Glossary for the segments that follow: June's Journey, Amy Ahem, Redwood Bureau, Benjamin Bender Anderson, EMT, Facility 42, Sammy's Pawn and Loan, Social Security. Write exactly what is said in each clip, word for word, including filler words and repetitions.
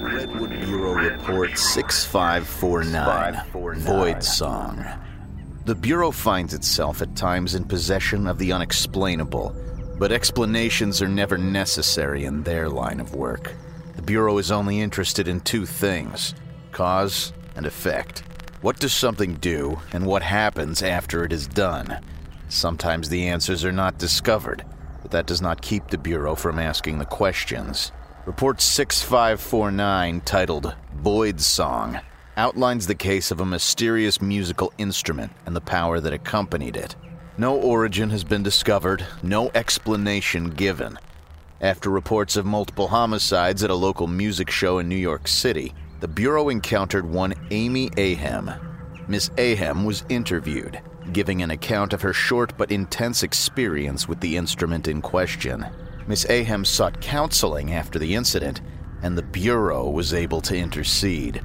Redwood Bureau Report six five four nine, Void Song. The Bureau finds itself at times in possession of the unexplainable, but explanations are never necessary in their line of work. The Bureau is only interested in two things: cause and effect. What does something do, and what happens after it is done? Sometimes the answers are not discovered, but that does not keep the Bureau from asking the questions. Report six five four nine, titled Void Song, outlines the case of a mysterious musical instrument and the power that accompanied it. No origin has been discovered, no explanation given. After reports of multiple homicides at a local music show in New York City, the Bureau encountered one Amy Ahem. Miss Ahem was interviewed, giving an account of her short but intense experience with the instrument in question. Miss Ahem sought counseling after the incident, and the Bureau was able to intercede.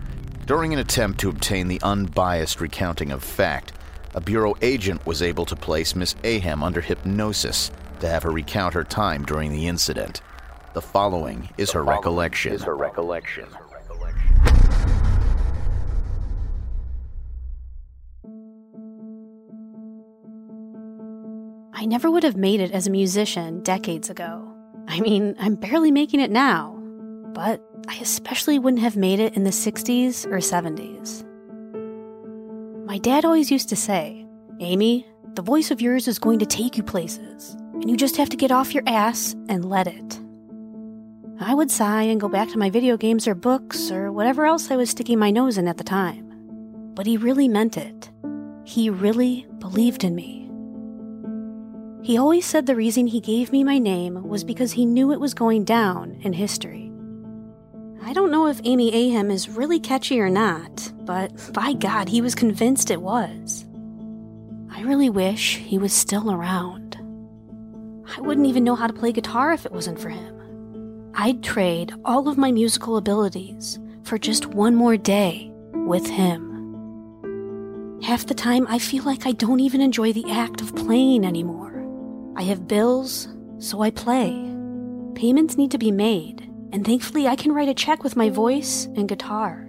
During an attempt to obtain the unbiased recounting of fact, a Bureau agent was able to place Miss Ahem under hypnosis to have her recount her time during the incident. The following is her recollection. Is her recollection. I never would have made it as a musician decades ago. I mean, I'm barely making it now. But I especially wouldn't have made it in the sixties or seventies. My dad always used to say, "Amy, the voice of yours is going to take you places, and you just have to get off your ass and let it." I would sigh and go back to my video games or books or whatever else I was sticking my nose in at the time. But he really meant it. He really believed in me. He always said the reason he gave me my name was because he knew it was going down in history. I don't know if Amy Ahem is really catchy or not, but by God, he was convinced it was. I really wish he was still around. I wouldn't even know how to play guitar if it wasn't for him. I'd trade all of my musical abilities for just one more day with him. Half the time, I feel like I don't even enjoy the act of playing anymore. I have bills, so I play. Payments need to be made, and thankfully I can write a check with my voice and guitar.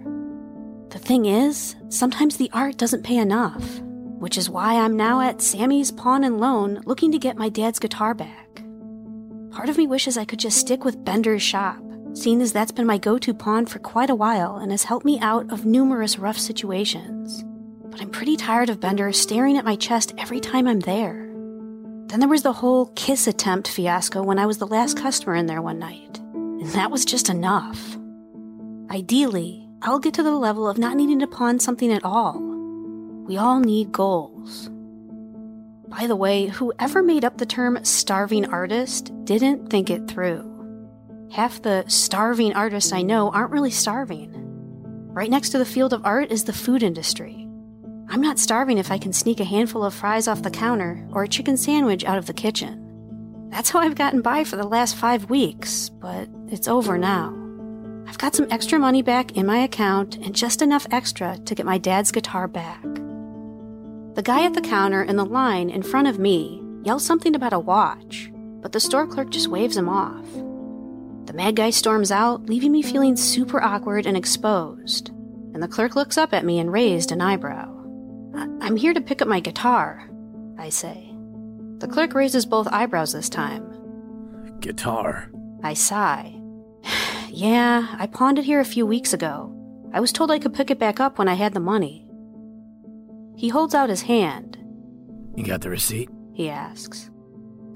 The thing is, sometimes the art doesn't pay enough, which is why I'm now at Sammy's Pawn and Loan looking to get my dad's guitar back. Part of me wishes I could just stick with Bender's shop, seeing as that's been my go-to pawn for quite a while and has helped me out of numerous rough situations. But I'm pretty tired of Bender staring at my chest every time I'm there. Then there was the whole kiss attempt fiasco when I was the last customer in there one night, and that was just enough. Ideally, I'll get to the level of not needing to pawn something at all. We all need goals. By the way, whoever made up the term starving artist didn't think it through. Half the starving artists I know aren't really starving. Right next to the field of art is the food industry. I'm not starving if I can sneak a handful of fries off the counter or a chicken sandwich out of the kitchen. That's how I've gotten by for the last five weeks, but it's over now. I've got some extra money back in my account and just enough extra to get my dad's guitar back. The guy at the counter in the line in front of me yells something about a watch, but the store clerk just waves him off. The mad guy storms out, leaving me feeling super awkward and exposed, and the clerk looks up at me and raised an eyebrow. I'm here to pick up my guitar, I say. The clerk raises both eyebrows this time. Guitar. I sigh. Yeah, I pawned it here a few weeks ago. I was told I could pick it back up when I had the money. He holds out his hand. You got the receipt? He asks.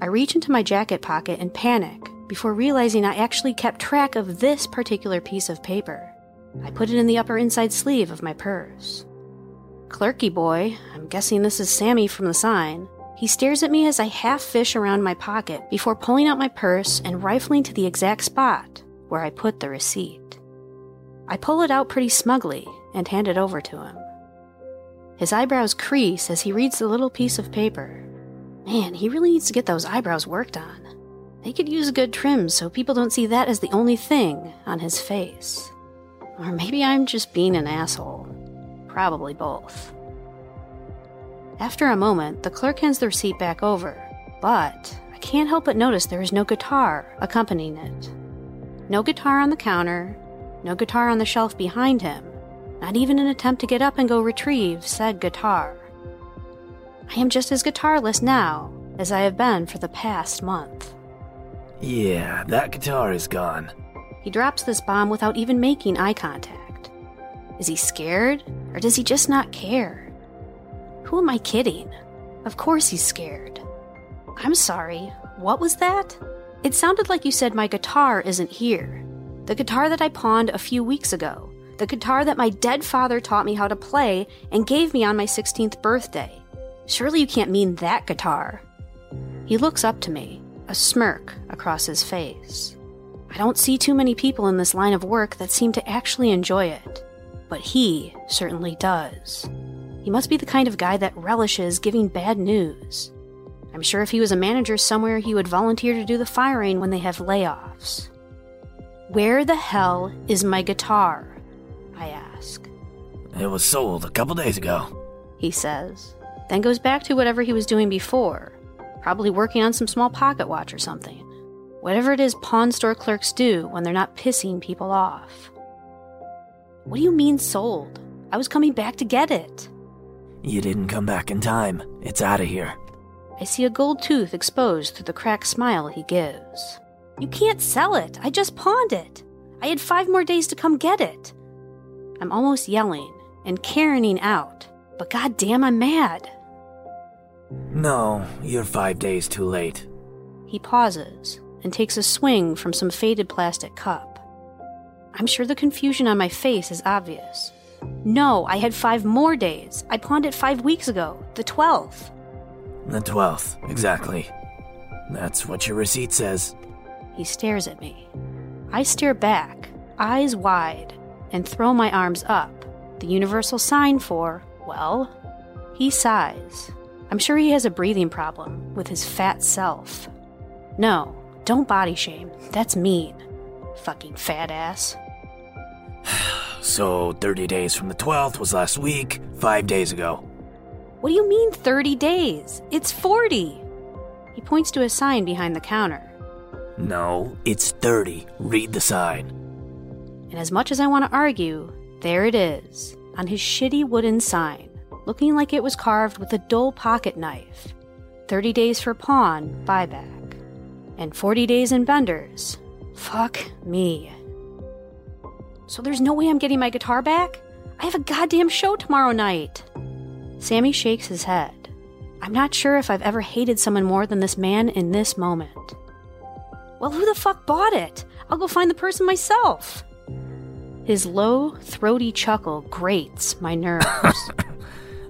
I reach into my jacket pocket and panic before realizing I actually kept track of this particular piece of paper. I put it in the upper inside sleeve of my purse. Clerky boy, I'm guessing this is Sammy from the sign. He stares at me as I half-fish around my pocket before pulling out my purse and rifling to the exact spot where I put the receipt. I pull it out pretty smugly and hand it over to him. His eyebrows crease as he reads the little piece of paper. Man, he really needs to get those eyebrows worked on. They could use a good trim so people don't see that as the only thing on his face. Or maybe I'm just being an asshole. Probably both. After a moment, the clerk hands the receipt back over, but I can't help but notice there is no guitar accompanying it. No guitar on the counter, no guitar on the shelf behind him, not even an attempt to get up and go retrieve said guitar. I am just as guitarless now as I have been for the past month. Yeah, that guitar is gone. He drops this bomb without even making eye contact. Is he scared, or does he just not care? Who am I kidding? Of course he's scared. I'm sorry, what was that? It sounded like you said my guitar isn't here. The guitar that I pawned a few weeks ago. The guitar that my dead father taught me how to play and gave me on my sixteenth birthday. Surely you can't mean that guitar. He looks up to me, a smirk across his face. I don't see too many people in this line of work that seem to actually enjoy it, but he certainly does. He must be the kind of guy that relishes giving bad news. I'm sure if he was a manager somewhere, he would volunteer to do the firing when they have layoffs. Where the hell is my guitar? I ask. It was sold a couple days ago, he says. Then goes back to whatever he was doing before, probably working on some small pocket watch or something. Whatever it is pawn store clerks do when they're not pissing people off. What do you mean sold? I was coming back to get it. You didn't come back in time. It's out of here. I see a gold tooth exposed through the cracked smile he gives. You can't sell it. I just pawned it. I had five more days to come get it. I'm almost yelling and Karening out, but goddamn, I'm mad. No, you're five days too late. He pauses and takes a swing from some faded plastic cup. I'm sure the confusion on my face is obvious. No, I had five more days. I pawned it five weeks ago, the twelfth. The twelfth, exactly. That's what your receipt says. He stares at me. I stare back, eyes wide, and throw my arms up, the universal sign for, well, he sighs. I'm sure he has a breathing problem with his fat self. No, don't body shame. That's mean. Fucking fat ass. So, thirty days from the twelfth was last week, five days ago. What do you mean thirty days? It's forty. He points to a sign behind the counter. No, it's thirty. Read the sign. And as much as I want to argue, there it is, on his shitty wooden sign, looking like it was carved with a dull pocket knife. thirty days for pawn, buyback. And forty days in Bender's. Fuck me. So there's no way I'm getting my guitar back? I have a goddamn show tomorrow night. Sammy shakes his head. I'm not sure if I've ever hated someone more than this man in this moment. Well, who the fuck bought it? I'll go find the person myself. His low, throaty chuckle grates my nerves.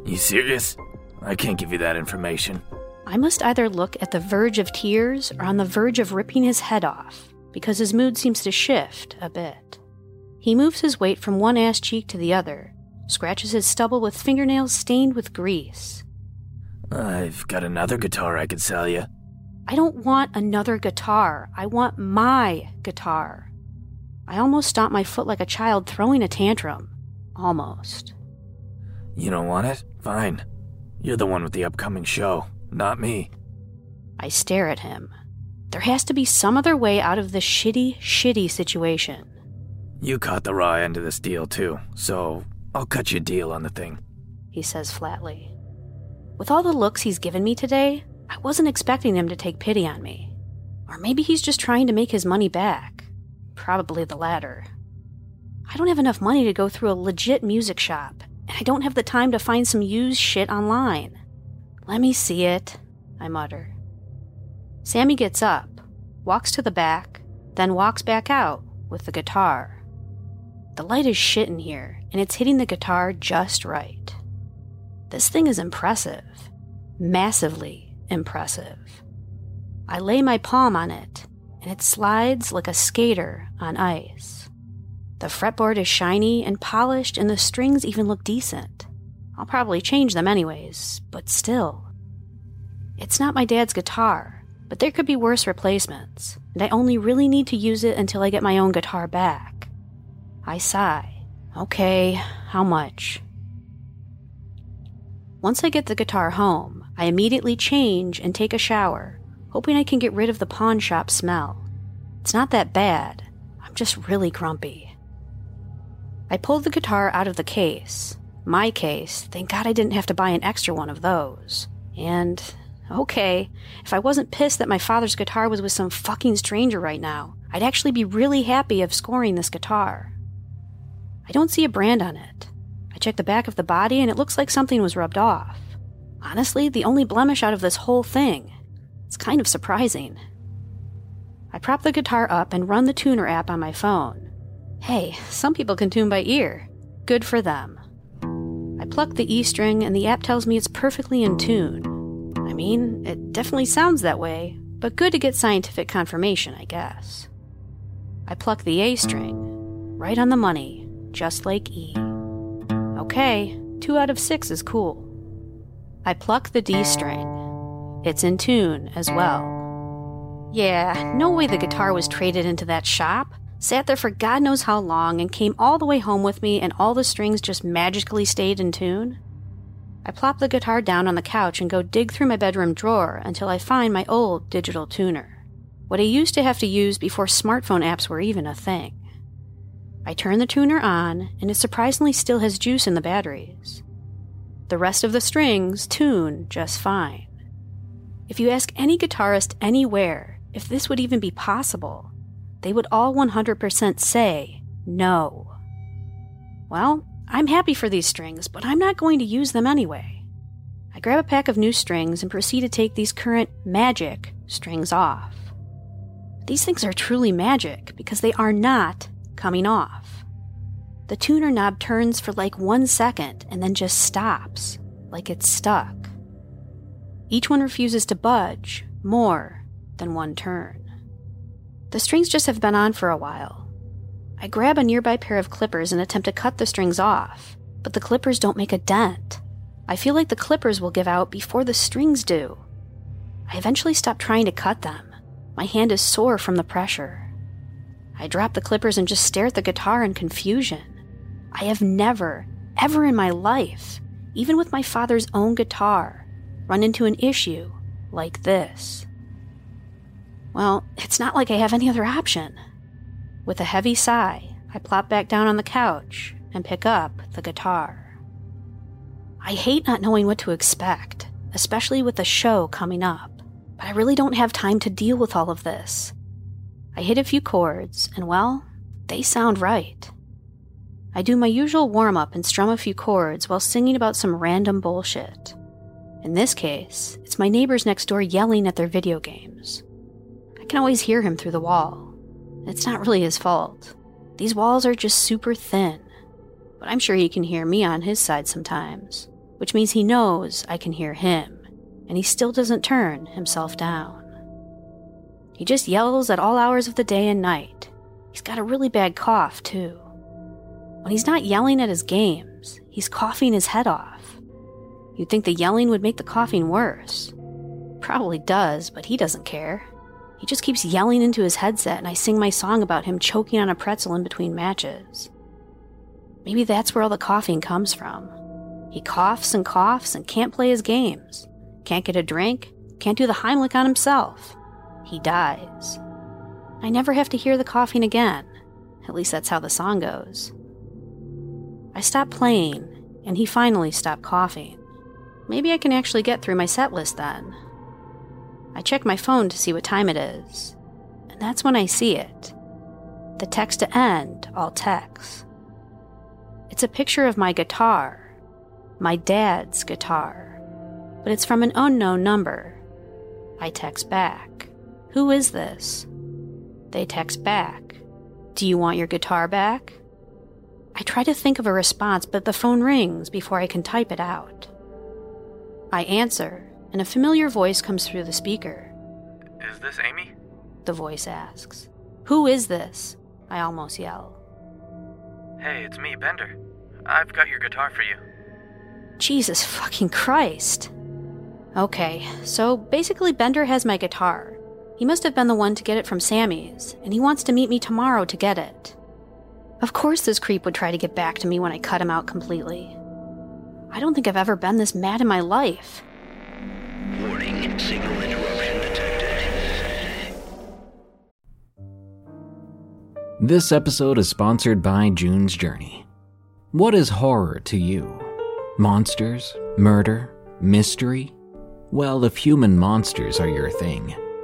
You serious? I can't give you that information. I must either look at the verge of tears or on the verge of ripping his head off, because his mood seems to shift a bit. He moves his weight from one ass cheek to the other, scratches his stubble with fingernails stained with grease. I've got another guitar I could sell you. I don't want another guitar. I want my guitar. I almost stomped my foot like a child throwing a tantrum. Almost. You don't want it? Fine. You're the one with the upcoming show, not me. I stare at him. There has to be some other way out of this shitty, shitty situation. You caught the raw end of this deal, too, so I'll cut you a deal on the thing, he says flatly. With all the looks he's given me today, I wasn't expecting him to take pity on me. Or maybe he's just trying to make his money back. Probably the latter. I don't have enough money to go through a legit music shop, and I don't have the time to find some used shit online. Let me see it, I mutter. Sammy gets up, walks to the back, then walks back out with the guitar. The light is shit in here, and it's hitting the guitar just right. This thing is impressive. Massively impressive. I lay my palm on it, and it slides like a skater on ice. The fretboard is shiny and polished, and the strings even look decent. I'll probably change them anyways, but still. It's not my dad's guitar, but there could be worse replacements, and I only really need to use it until I get my own guitar back. I sigh. Okay, how much? Once I get the guitar home, I immediately change and take a shower, hoping I can get rid of the pawn shop smell. It's not that bad. I'm just really grumpy. I pull the guitar out of the case. My case. Thank God I didn't have to buy an extra one of those. And, okay, if I wasn't pissed that my father's guitar was with some fucking stranger right now, I'd actually be really happy of scoring this guitar. I don't see a brand on it. I check the back of the body and it looks like something was rubbed off. Honestly, the only blemish out of this whole thing. It's kind of surprising. I prop the guitar up and run the tuner app on my phone. Hey, some people can tune by ear. Good for them. I pluck the E string and the app tells me it's perfectly in tune. I mean, it definitely sounds that way, but good to get scientific confirmation, I guess. I pluck the A string. Right on the money, just like E. Okay, two out of six is cool. I pluck the D string. It's in tune as well. Yeah, no way the guitar was traded into that shop. Sat there for God knows how long and came all the way home with me and all the strings just magically stayed in tune. I plop the guitar down on the couch and go dig through my bedroom drawer until I find my old digital tuner. What I used to have to use before smartphone apps were even a thing. I turn the tuner on and it surprisingly still has juice in the batteries. The rest of the strings tune just fine. If you ask any guitarist anywhere if this would even be possible, they would all one hundred percent say no. Well, I'm happy for these strings, but I'm not going to use them anyway. I grab a pack of new strings and proceed to take these current magic strings off. These things are truly magic because they are not coming off. The tuner knob turns for like one second and then just stops, like it's stuck. Each one refuses to budge more than one turn. The strings just have been on for a while. I grab a nearby pair of clippers and attempt to cut the strings off, but the clippers don't make a dent. I feel like the clippers will give out before the strings do. I eventually stop trying to cut them. My hand is sore from the pressure. I drop the clippers and just stare at the guitar in confusion. I have never, ever in my life, even with my father's own guitar, run into an issue like this. Well, it's not like I have any other option. With a heavy sigh, I plop back down on the couch and pick up the guitar. I hate not knowing what to expect, especially with the show coming up, but I really don't have time to deal with all of this. I hit a few chords, and well, they sound right. I do my usual warm-up and strum a few chords while singing about some random bullshit. In this case, it's my neighbors next door yelling at their video games. I can always hear him through the wall. It's not really his fault. These walls are just super thin. But I'm sure he can hear me on his side sometimes, which means he knows I can hear him, and he still doesn't turn himself down. He just yells at all hours of the day and night. He's got a really bad cough, too. When he's not yelling at his games, he's coughing his head off. You'd think the yelling would make the coughing worse. Probably does, but he doesn't care. He just keeps yelling into his headset and I sing my song about him choking on a pretzel in between matches. Maybe that's where all the coughing comes from. He coughs and coughs and can't play his games. Can't get a drink. Can't do the Heimlich on himself. He dies. I never have to hear the coughing again. At least that's how the song goes. I stop playing and he finally stopped coughing. Maybe I can actually get through my set list then. I check my phone to see what time it is, and that's when I see it. The text to end all texts. It's a picture of my guitar, my dad's guitar, but it's from an unknown number. I text back, "Who is this?" They text back, "Do you want your guitar back?" I try to think of a response, but the phone rings before I can type it out. I answer, and a familiar voice comes through the speaker. "Is this Amy?" the voice asks. "Who is this?" I almost yell. "Hey, it's me, Bender. I've got your guitar for you." Jesus fucking Christ. Okay, so basically Bender has my guitar. He must have been the one to get it from Sammy's, and he wants to meet me tomorrow to get it. Of course this creep would try to get back to me when I cut him out completely. I don't think I've ever been this mad in my life. Warning, signal interruption detected. This episode is sponsored by June's Journey. What is horror to you? Monsters? Murder? Mystery? Well, if human monsters are your thing,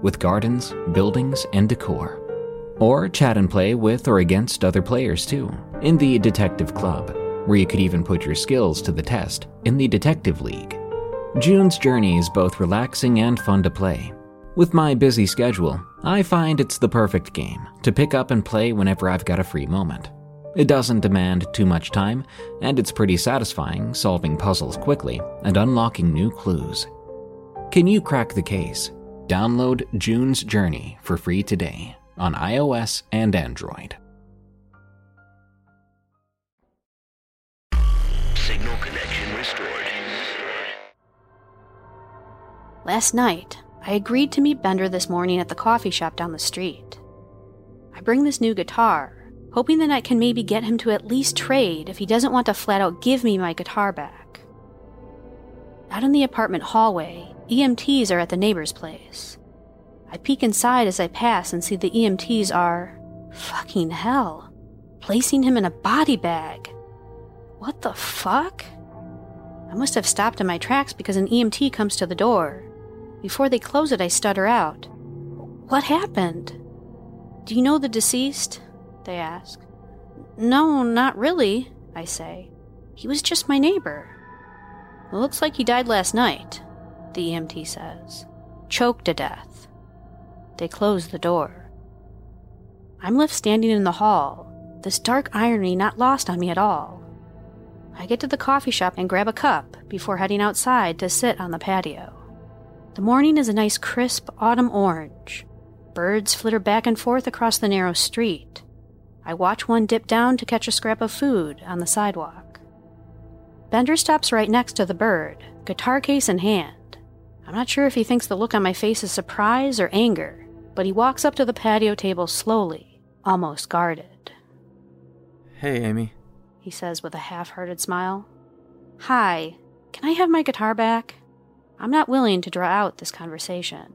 with gardens, buildings, and decor. Or chat and play with or against other players too, in the Detective Club, where you could even put your skills to the test in the Detective League. June's Journey is both relaxing and fun to play. With my busy schedule, I find it's the perfect game to pick up and play whenever I've got a free moment. It doesn't demand too much time, and it's pretty satisfying solving puzzles quickly and unlocking new clues. Can you crack the case? Download June's Journey for free today on iOS and Android. Signal connection restored. Last night, I agreed to meet Bender this morning at the coffee shop down the street. I bring this new guitar, hoping that I can maybe get him to at least trade if he doesn't want to flat out give me my guitar back. Out in the apartment hallway, E M Ts are at the neighbor's place. I peek inside as I pass and see the E M Ts are, fucking hell, placing him in a body bag. What the fuck? I must have stopped in my tracks because an E M T comes to the door. Before they close it, I stutter out, "What happened? Do you know the deceased?" they ask. "No, not really," I say. "He was just my neighbor." "Looks like he died last night," the E M T says. "Choked to death." They close the door. I'm left standing in the hall, this dark irony not lost on me at all. I get to the coffee shop and grab a cup before heading outside to sit on the patio. The morning is a nice crisp autumn orange. Birds flitter back and forth across the narrow street. I watch one dip down to catch a scrap of food on the sidewalk. Bender stops right next to the bird, guitar case in hand. I'm not sure if he thinks the look on my face is surprise or anger, but he walks up to the patio table slowly, almost guarded. "Hey, Amy," he says with a half-hearted smile. "Hi, can I have my guitar back?" I'm not willing to draw out this conversation.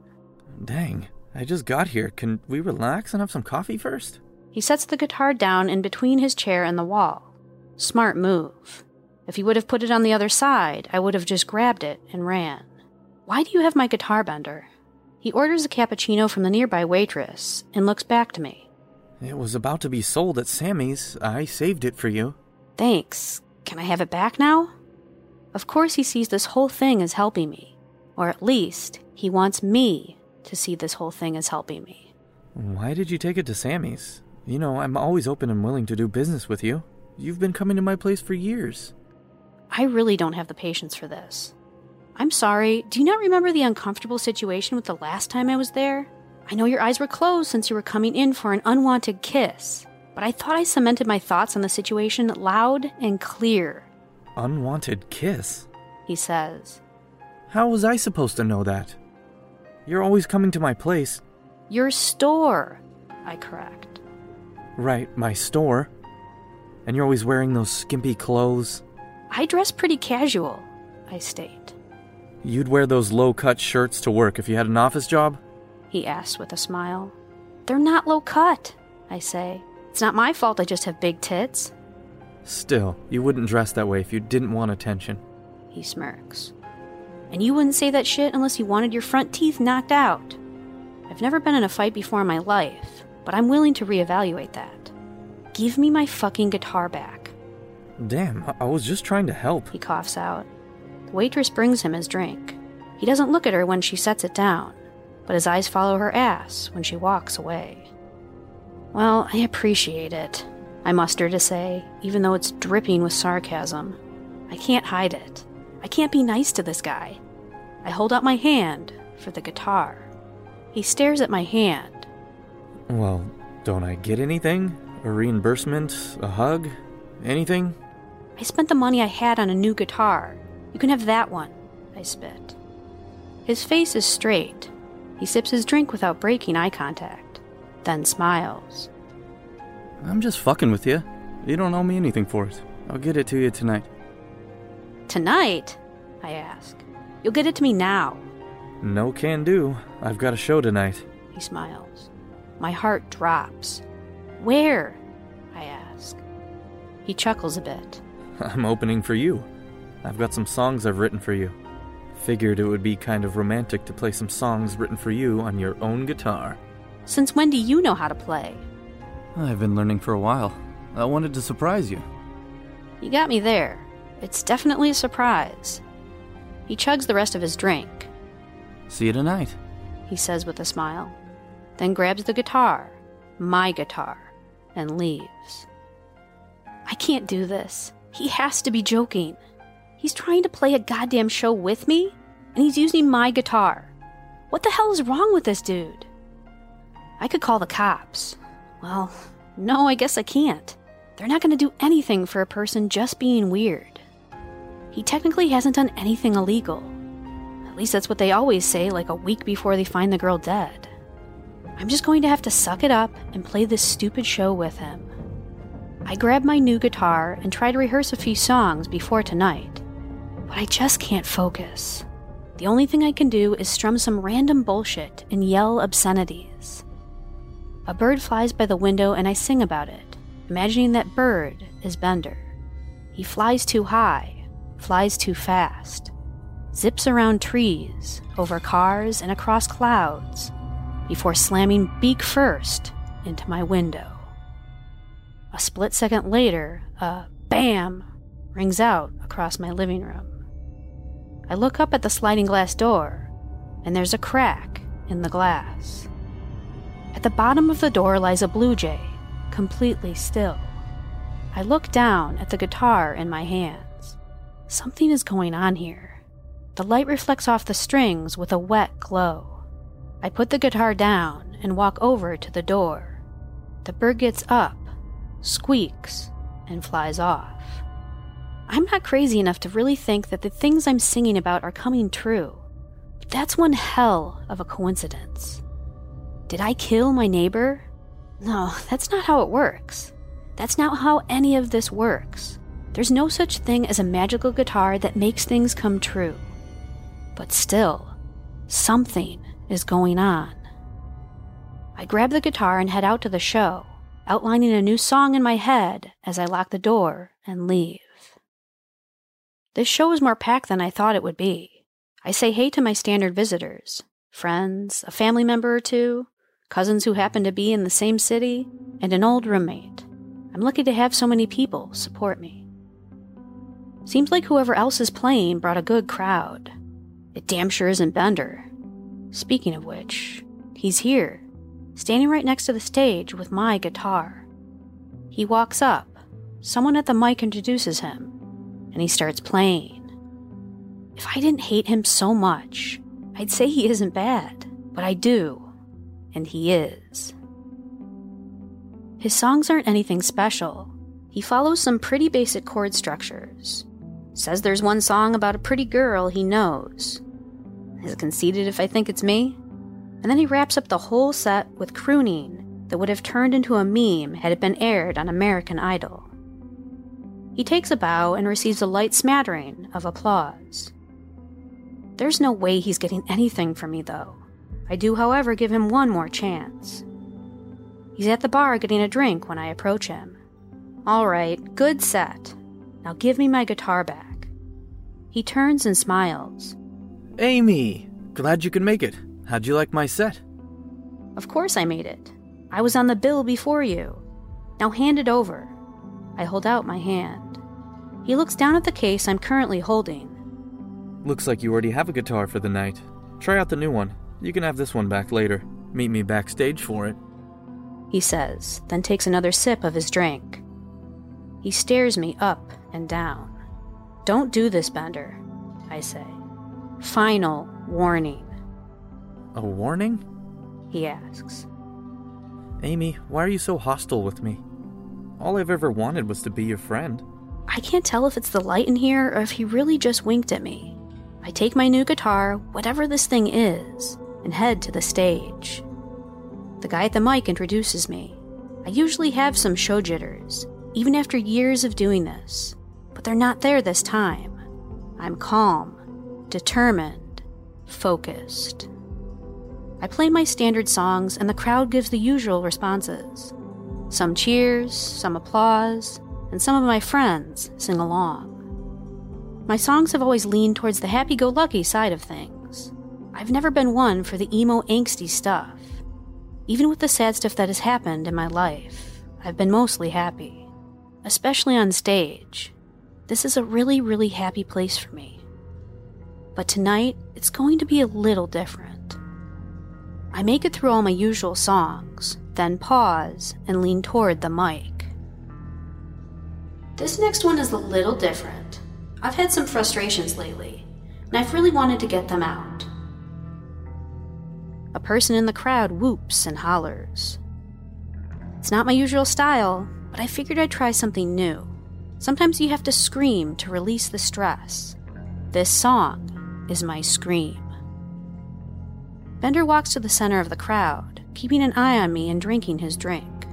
"Dang, I just got here. Can we relax and have some coffee first?" He sets the guitar down in between his chair and the wall. Smart move. If he would have put it on the other side, I would have just grabbed it and ran. "Why do you have my guitar, Bender?" He orders a cappuccino from the nearby waitress and looks back to me. "It was about to be sold at Sammy's. I saved it for you." "Thanks. Can I have it back now?" Of course he sees this whole thing as helping me. Or at least, he wants me to see this whole thing as helping me. "Why did you take it to Sammy's? You know, I'm always open and willing to do business with you. You've been coming to my place for years." I really don't have the patience for this. "I'm sorry, do you not remember the uncomfortable situation with the last time I was there? I know your eyes were closed since you were coming in for an unwanted kiss, but I thought I cemented my thoughts on the situation loud and clear." "Unwanted kiss?" he says. How was I supposed to know that? You're always coming to my place. Your store, I correct. Right, my store. And you're always wearing those skimpy clothes. I dress pretty casual, I state. You'd wear those low-cut shirts to work if you had an office job? He asks with a smile. They're not low-cut, I say. It's not my fault I just have big tits. Still, you wouldn't dress that way if you didn't want attention. He smirks. And you wouldn't say that shit unless you wanted your front teeth knocked out. I've never been in a fight before in my life, but I'm willing to reevaluate that. Give me my fucking guitar back. Damn, I was just trying to help. He coughs out. The waitress brings him his drink. He doesn't look at her when she sets it down, but his eyes follow her ass when she walks away. Well, I appreciate it, I muster to say, even though it's dripping with sarcasm. I can't hide it. I can't be nice to this guy. I hold out my hand for the guitar. He stares at my hand. Well, don't I get anything? A reimbursement? A hug? Anything? I spent the money I had on a new guitar. You can have that one, I spit. His face is straight. He sips his drink without breaking eye contact, then smiles. I'm just fucking with you. You don't owe me anything for it. I'll get it to you tonight. Tonight? I ask. You'll get it to me now. No can do. I've got a show tonight. He smiles. My heart drops. Where? I ask. He chuckles a bit. I'm opening for you. I've got some songs I've written for you. Figured it would be kind of romantic to play some songs written for you on your own guitar. Since when do you know how to play? I've been learning for a while. I wanted to surprise you. You got me there. It's definitely a surprise. He chugs the rest of his drink. See you tonight, he says with a smile, then grabs the guitar, my guitar, and leaves. I can't do this. He has to be joking. He's trying to play a goddamn show with me, and he's using my guitar. What the hell is wrong with this dude? I could call the cops. Well, no, I guess I can't. They're not going to do anything for a person just being weird. He technically hasn't done anything illegal. At least that's what they always say, like a week before they find the girl dead. I'm just going to have to suck it up and play this stupid show with him. I grab my new guitar and try to rehearse a few songs before tonight, but I just can't focus. The only thing I can do is strum some random bullshit and yell obscenities. A bird flies by the window and I sing about it, imagining that bird is Bender. He flies too high, flies too fast, zips around trees, over cars, and across clouds, before slamming beak first into my window. A split second later, a bam rings out across my living room. I look up at the sliding glass door, and there's a crack in the glass. At the bottom of the door lies a blue jay, completely still. I look down at the guitar in my hands. Something is going on here. The light reflects off the strings with a wet glow. I put the guitar down and walk over to the door. The bird gets up, squeaks, and flies off. I'm not crazy enough to really think that the things I'm singing about are coming true, but that's one hell of a coincidence. Did I kill my neighbor? No, that's not how it works. That's not how any of this works. There's no such thing as a magical guitar that makes things come true. But still, something is going on. I grab the guitar and head out to the show, outlining a new song in my head as I lock the door and leave. This show is more packed than I thought it would be. I say hey to my standard visitors, friends, a family member or two, cousins who happen to be in the same city, and an old roommate. I'm lucky to have so many people support me. Seems like whoever else is playing brought a good crowd. It damn sure isn't Bender. Speaking of which, he's here, standing right next to the stage with my guitar. He walks up, someone at the mic introduces him, and he starts playing. If I didn't hate him so much, I'd say he isn't bad, but I do, and he is. His songs aren't anything special. He follows some pretty basic chord structures. Says there's one song about a pretty girl he knows, as conceited if I think it's me. And then he wraps up the whole set with crooning that would have turned into a meme had it been aired on American Idol. He takes a bow and receives a light smattering of applause. There's no way he's getting anything from me, though. I do, however, give him one more chance. He's at the bar getting a drink when I approach him. All right, good set. Now give me my guitar back. He turns and smiles. Amy, glad you could make it. How'd you like my set? Of course I made it. I was on the bill before you. Now hand it over. I hold out my hand. He looks down at the case I'm currently holding. Looks like you already have a guitar for the night. Try out the new one. You can have this one back later. Meet me backstage for it, he says, then takes another sip of his drink. He stares me up and down. Don't do this, Bender, I say. Final warning. A warning? He asks. Amy, why are you so hostile with me? All I've ever wanted was to be your friend. I can't tell if it's the light in here or if he really just winked at me. I take my new guitar, whatever this thing is, and head to the stage. The guy at the mic introduces me. I usually have some show jitters, even after years of doing this, but they're not there this time. I'm calm, determined, focused. I play my standard songs, and the crowd gives the usual responses. Some cheers, some applause, and some of my friends sing along. My songs have always leaned towards the happy-go-lucky side of things. I've never been one for the emo, angsty stuff. Even with the sad stuff that has happened in my life, I've been mostly happy, especially on stage. This is a really, really happy place for me. But tonight, it's going to be a little different. I make it through all my usual songs, then pause and lean toward the mic. This next one is a little different. I've had some frustrations lately, and I've really wanted to get them out. A person in the crowd whoops and hollers. It's not my usual style, but I figured I'd try something new. Sometimes you have to scream to release the stress. This song is my scream. Bender walks to the center of the crowd, keeping an eye on me and drinking his drink.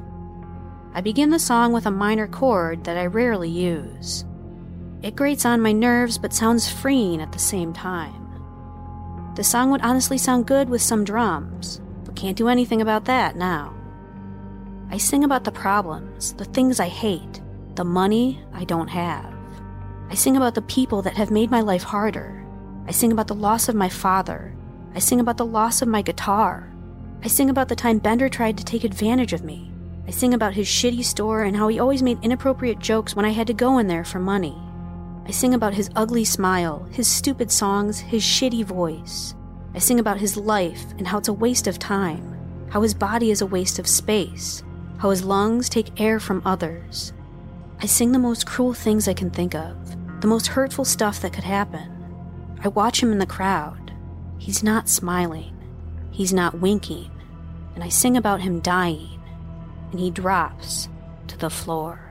I begin the song with a minor chord that I rarely use. It grates on my nerves, but sounds freeing at the same time. The song would honestly sound good with some drums, but can't do anything about that now. I sing about the problems, the things I hate, the money I don't have. I sing about the people that have made my life harder. I sing about the loss of my father. I sing about the loss of my guitar. I sing about the time Bender tried to take advantage of me. I sing about his shitty store and how he always made inappropriate jokes when I had to go in there for money. I sing about his ugly smile, his stupid songs, his shitty voice. I sing about his life and how it's a waste of time, how his body is a waste of space, how his lungs take air from others. I sing the most cruel things I can think of, the most hurtful stuff that could happen. I watch him in the crowd. He's not smiling. He's not winking. And I sing about him dying, and he drops to the floor.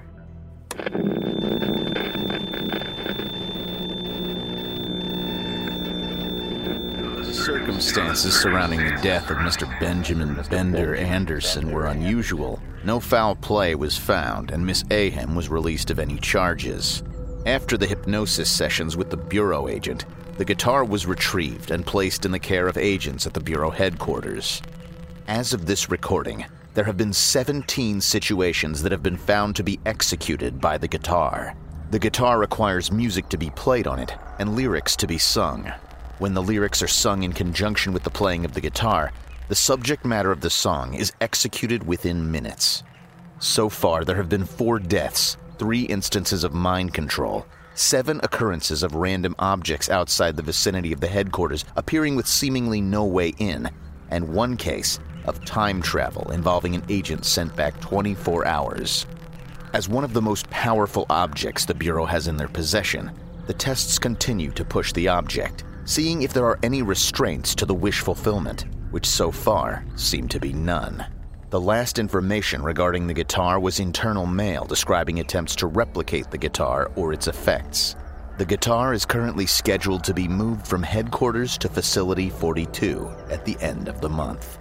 Circumstances surrounding the death of Mister Benjamin Bender Anderson were unusual. No foul play was found, and Miss Ahem was released of any charges. After the hypnosis sessions with the bureau agent, the guitar was retrieved and placed in the care of agents at the bureau headquarters. As of this recording, there have been seventeen situations that have been found to be executed by the guitar. The guitar requires music to be played on it and lyrics to be sung. When the lyrics are sung in conjunction with the playing of the guitar, the subject matter of the song is executed within minutes. So far, there have been four deaths, three instances of mind control, seven occurrences of random objects outside the vicinity of the headquarters appearing with seemingly no way in, and one case of time travel involving an agent sent back twenty-four hours. As one of the most powerful objects the Bureau has in their possession, the tests continue to push the object, seeing if there are any restraints to the wish fulfillment, which so far seem to be none. The last information regarding the guitar was internal mail describing attempts to replicate the guitar or its effects. The guitar is currently scheduled to be moved from headquarters to Facility forty-two at the end of the month.